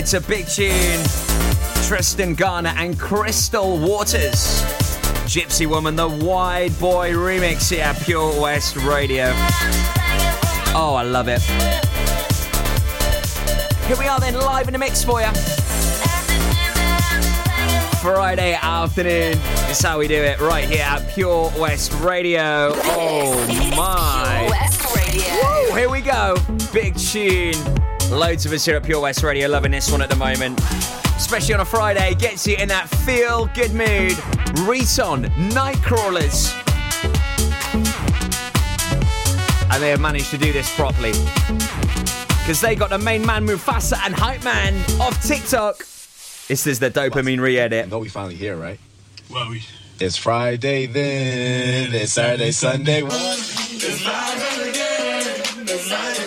It's a big tune. Tristan Garner and Crystal Waters. Gypsy Woman, The Wide Boy Remix here at Pure West Radio. Oh, I love it. Here we are then, live in the mix for you. Friday afternoon. It's how we do it right here at Pure West Radio. Oh my. Pure West Radio. Woo, here we go. Big tune. Loads of us here at Pure West Radio loving this one at the moment. Especially on a Friday. Gets you in that feel-good mood. Riton, Nightcrawlers. And they have managed to do this properly. Because they got the main man Mufasa and Hype Man off TikTok. This is the dopamine re-edit. No, we finally here, right? Well, it's Friday then, it's Saturday, Sunday. It's live again, it's live again, it's live again, it's live again.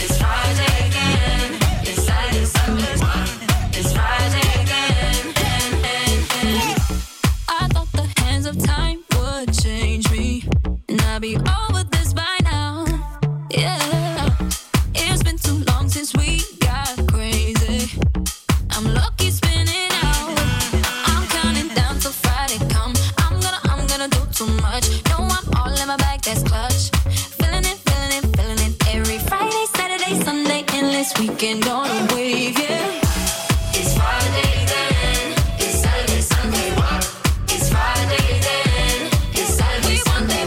It's Friday again, it's Saturday, Sunday. It's Friday again, and. I thought the hands of time would change me, and I'd be over this by now, yeah. Weekend on a wave, yeah. It's Friday then, it's Saturday, Sunday. It's Friday then, it's Saturday, Sunday.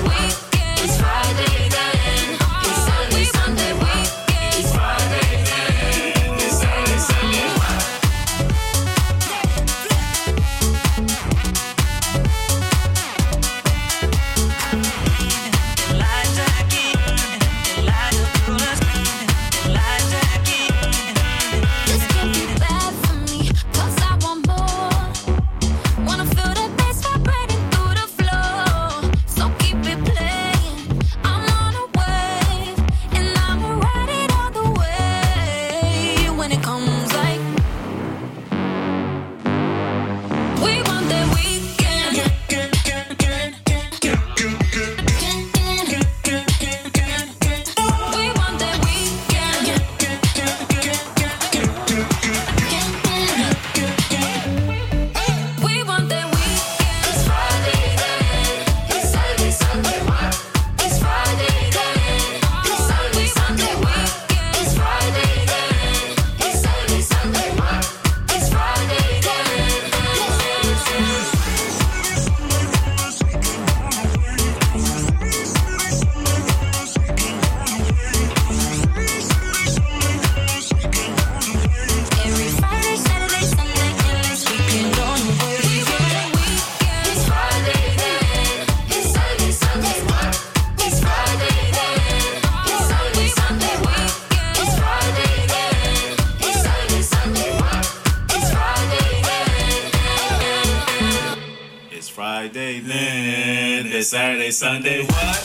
It's Friday then, it's Saturday, Sunday. It's Friday then, it's Saturday, Sunday. Sunday, what?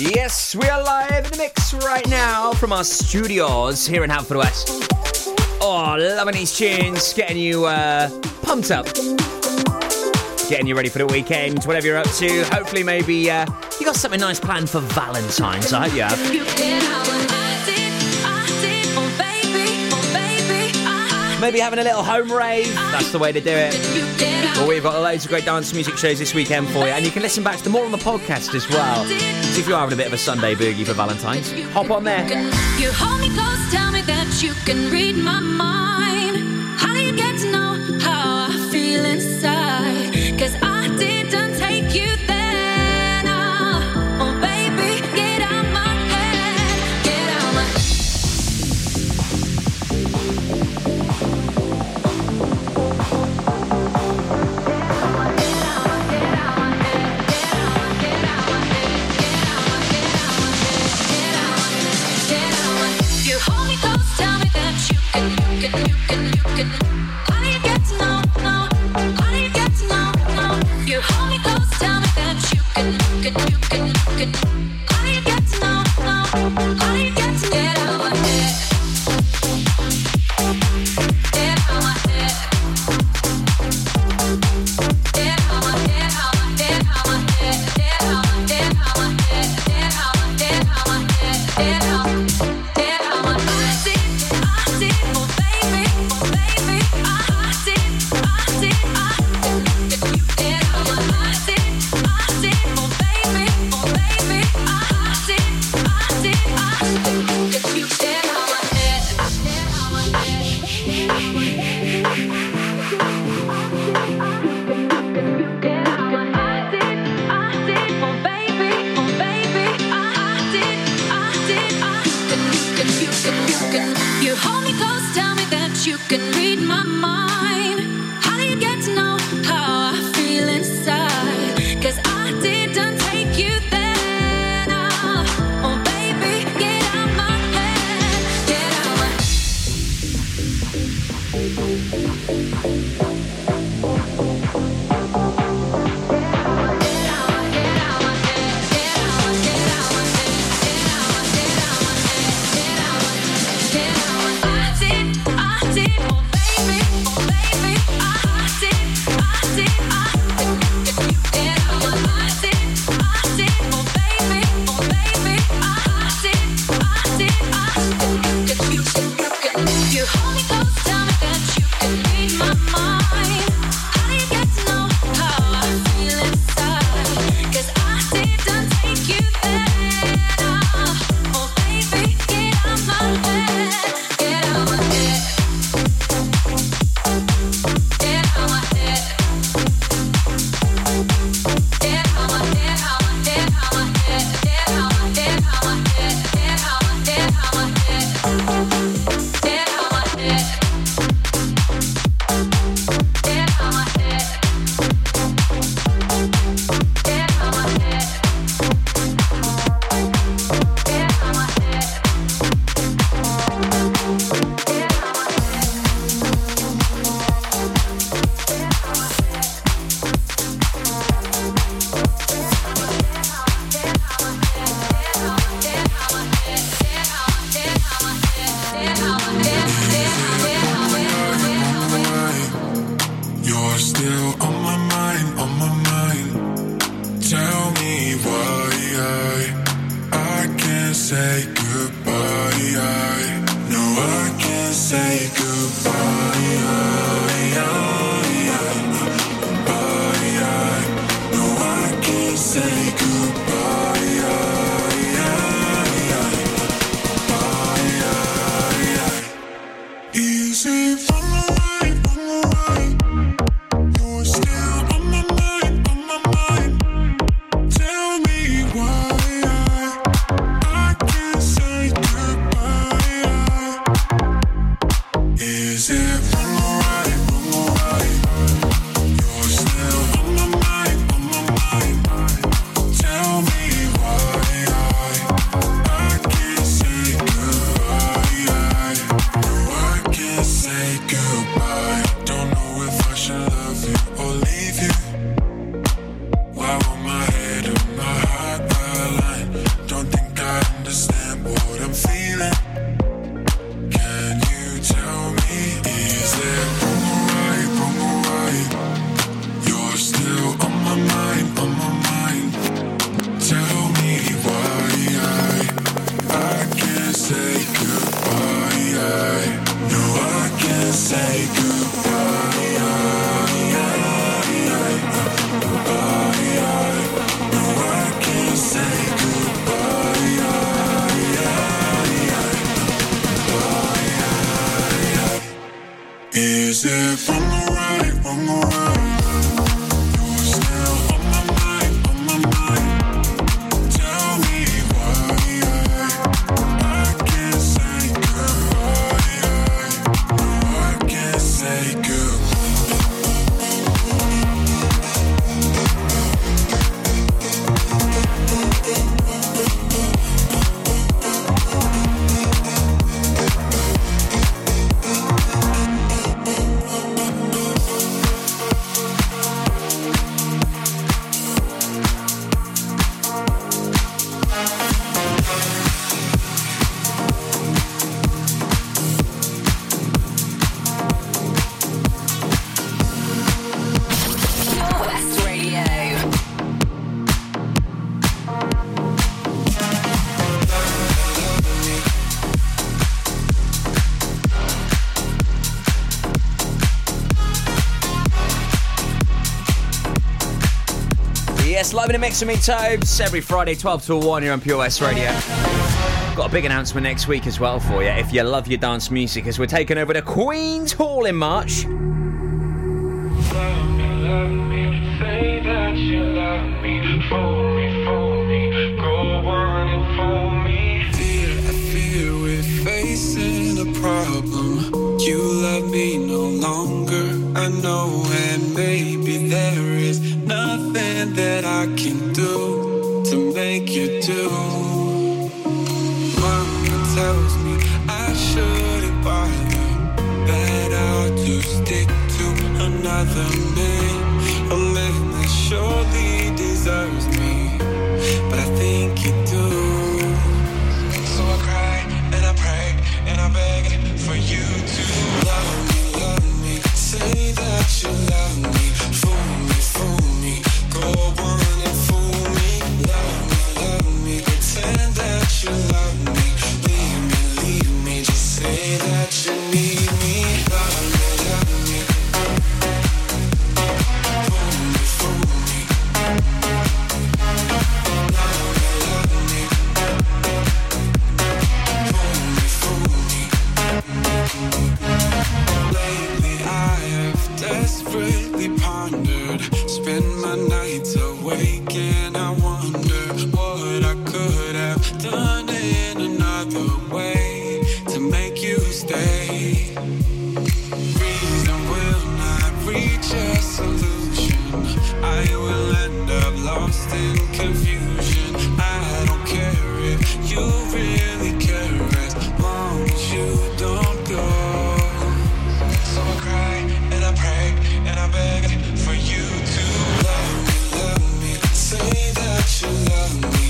Yes, we are live in the mix right now from our studios here in Haverfordwest. Oh, loving these tunes, getting you pumped up, getting you ready for the weekend, whatever you're up to. Hopefully maybe you got something nice planned for Valentine's, I hope you have. Maybe having a little home rave, that's the way to do it. Well, we've got loads of great dance music shows this weekend for you, and you can listen back to more on the podcast as well. So if you're having a bit of a Sunday boogie for Valentine's, hop on there. You hold me close, tell me that you can read my mind. How do you get to know how I feel inside? 'Cause I didn't take you there now. Oh, baby, get out my head. Get out my head. You hold me close, tell me that you can. Easy from the light, you're still on my mind. yes, live in a mix with me, Tobes, every Friday, 12 to 1 here on Pure West Radio. Got a big announcement next week as well for you, if you love your dance music, as we're taking over to Queen's Hall in March. Love me, say that you love me, fool me, go on and fool me. I fear we're facing a problem. You love me no longer, I know, and maybe there is nothing that I can do to make you do. Mama tells me I shouldn't bother, that I'll just stick to another man, a man that surely deserves me, but I think you do. So I cry and I pray and I beg for you to love me, say that you love me, fool me, go on and fool me, love me, pretend that you love me, leave me, just say that you need me, love me, desperately pondered, spend my nights awake and I wonder what I could have done in another way to make you stay. Reason will not reach a solution, I will end up lost in confusion. I don't care if you really care, as long as you don't go. So I cry and I pray and I beg for you to love me, say that you love me,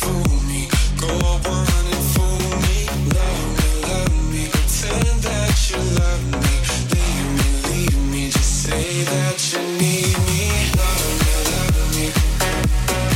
fool me, go on and fool me, love me, pretend that you love me, leave me, just say that you need me, love me,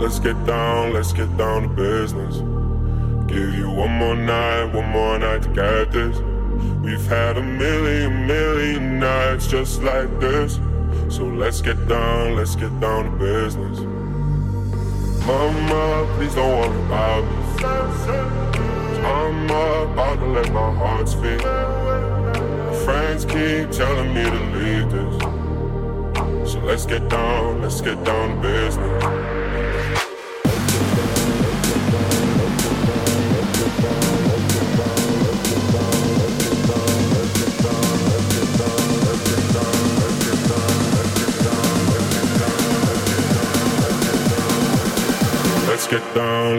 let's get down to business. Give you one more night to get this. We've had a million nights just like this. So let's get down to business. Mama, please don't worry about me. I'm about to let my heart speak. Friends keep telling me to leave this. So let's get down to business.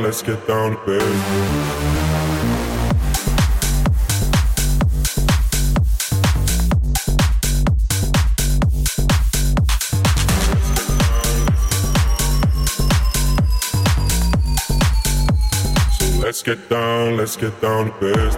Let's get down to business. So let's get down to business. Let's get down to business.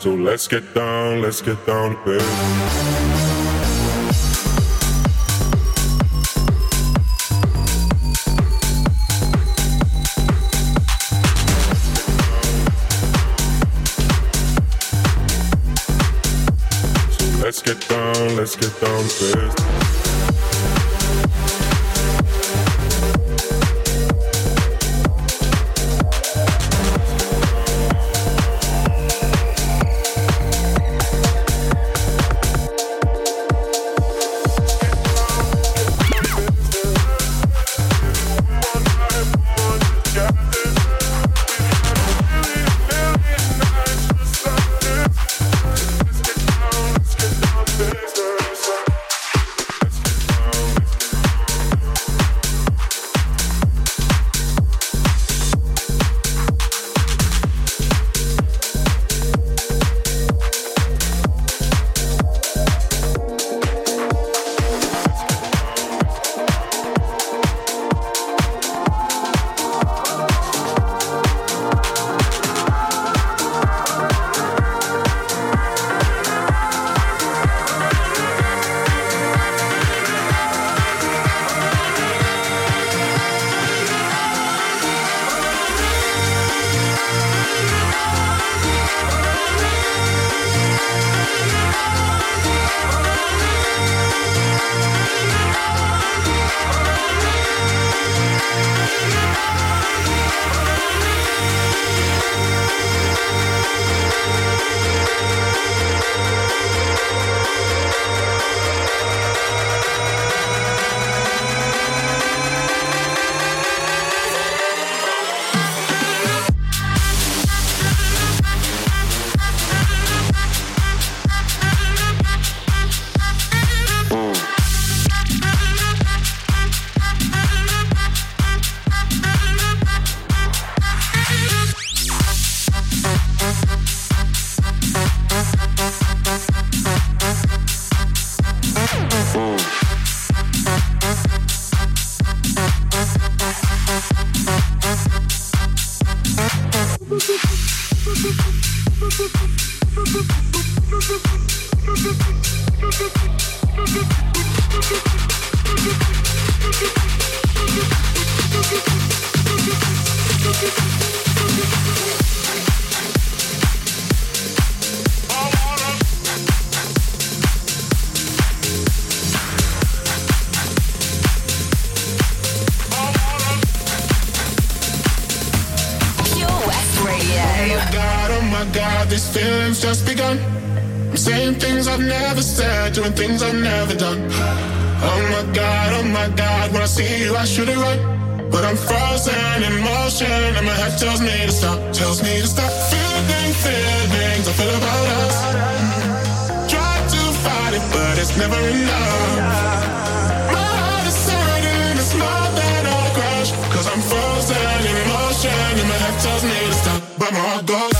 So let's get down to business. Doing things I've never done. Oh my God, when I see you I should have run, but I'm frozen in motion and my head tells me to stop. Tells me to stop feeling things I feel about us. Try to fight it, but it's never enough. My heart is hurting, it's more than a crush, 'cause I'm frozen in motion and my head tells me to stop, but my heart goes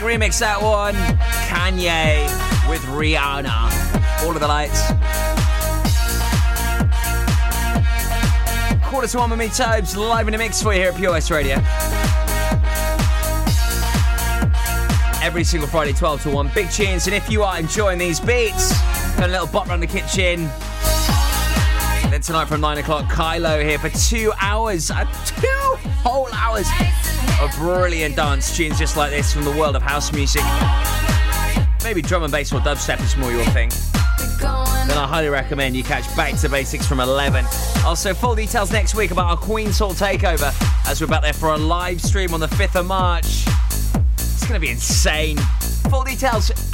remix. That one, Kanye with Rihanna, All of the Lights. 1:45 with me, Tobes, live in a mix for you here at Pure West Radio. every single Friday, 12 to 1. Big tunes. And if you are enjoying these beats, a little bop around the kitchen. And then tonight from 9 o'clock, Kylo here for 2 hours. 2 whole hours of brilliant dance tunes just like this from the world of house music. Maybe drum and bass or dubstep is more your thing. Then I highly recommend you catch Back to Basics from 11. Also, full details next week about our Queen's Hall takeover as we're back there for a live stream on the 5th of March. It's going to be insane. Full details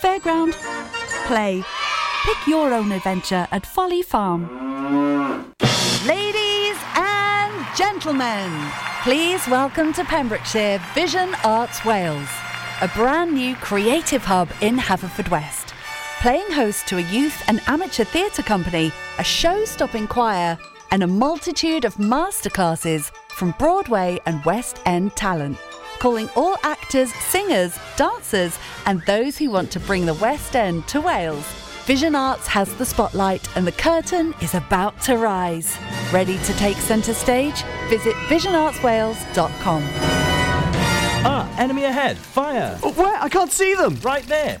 fairground, play. Pick your own adventure at Folly Farm. Ladies and gentlemen, please welcome to Pembrokeshire Vision Arts Wales, a brand new creative hub in Haverfordwest, playing host to a youth and amateur theatre company, a show-stopping choir, and a multitude of masterclasses from Broadway and West End talent. Calling all actors, singers, dancers, and those who want to bring the West End to Wales. Vision Arts has the spotlight and the curtain is about to rise. Ready to take centre stage? Visit visionartswales.com. Ah, enemy ahead. Fire. Oh, where? I can't see them. Right there.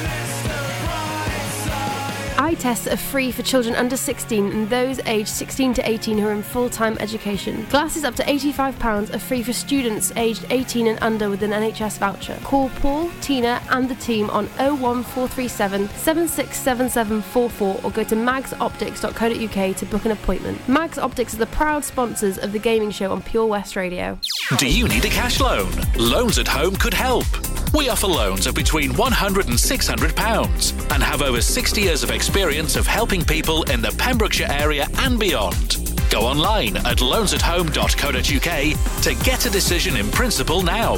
Eye tests are free for children under 16 and those aged 16 to 18 who are in full-time education. Glasses up to £85 are free for students aged 18 and under with an NHS voucher. Call Paul, Tina and the team on 01437 767744 or go to magsoptics.co.uk to book an appointment. Mags Optics are the proud sponsors of the gaming show on Pure West Radio. Do you need a cash loan? Loans at Home could help. We offer loans of between £100 and £600 and have over 60 years of experience of helping people in the Pembrokeshire area and beyond. Go online at loansathome.co.uk to get a decision in principle now.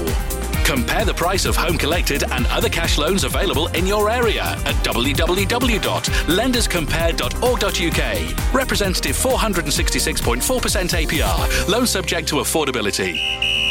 Compare the price of home collected and other cash loans available in your area at www.lenderscompare.org.uk. Representative 466.4% APR. Loan subject to affordability.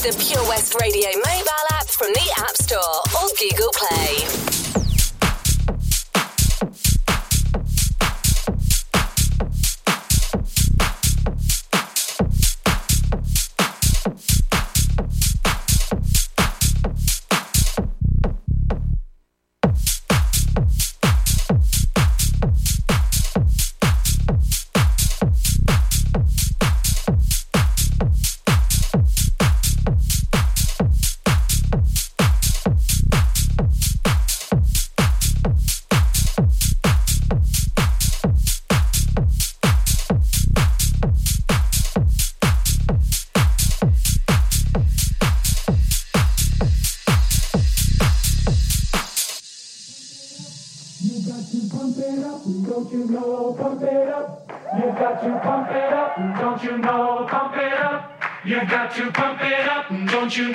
the Pure West Radio mobile app from the App Store or Google Play. You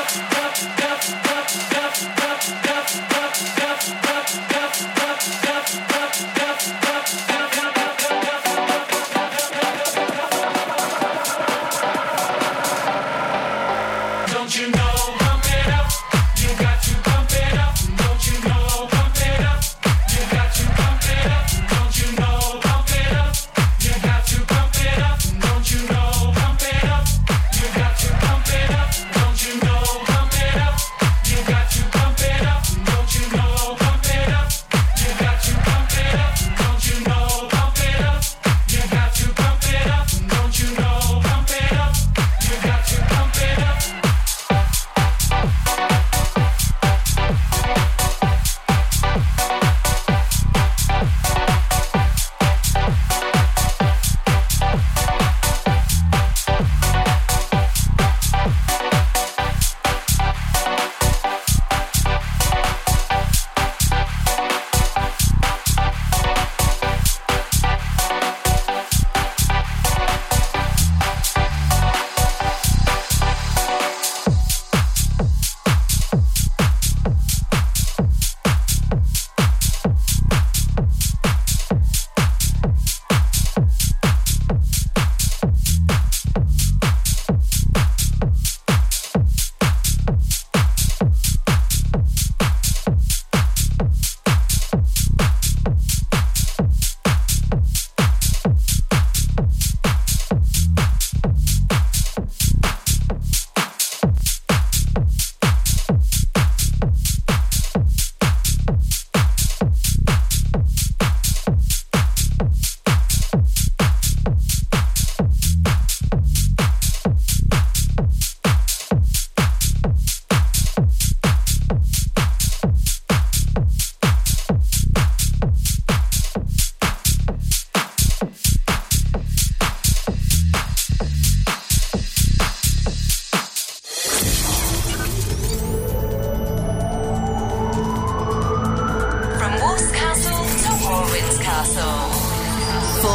Newcastle.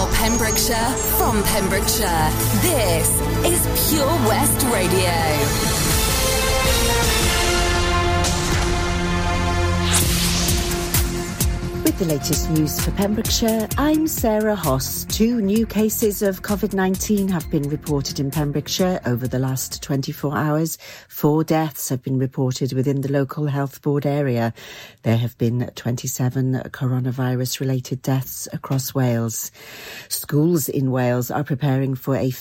For Pembrokeshire, from Pembrokeshire, this is Pure West Radio. With the latest news for Pembrokeshire, I'm Sarah Hoss. 2 new cases of COVID-19 have been reported in Pembrokeshire over the last 24 hours. 4 deaths have been reported within the local health board area. There have been 27 coronavirus-related deaths across Wales. Schools in Wales are preparing for a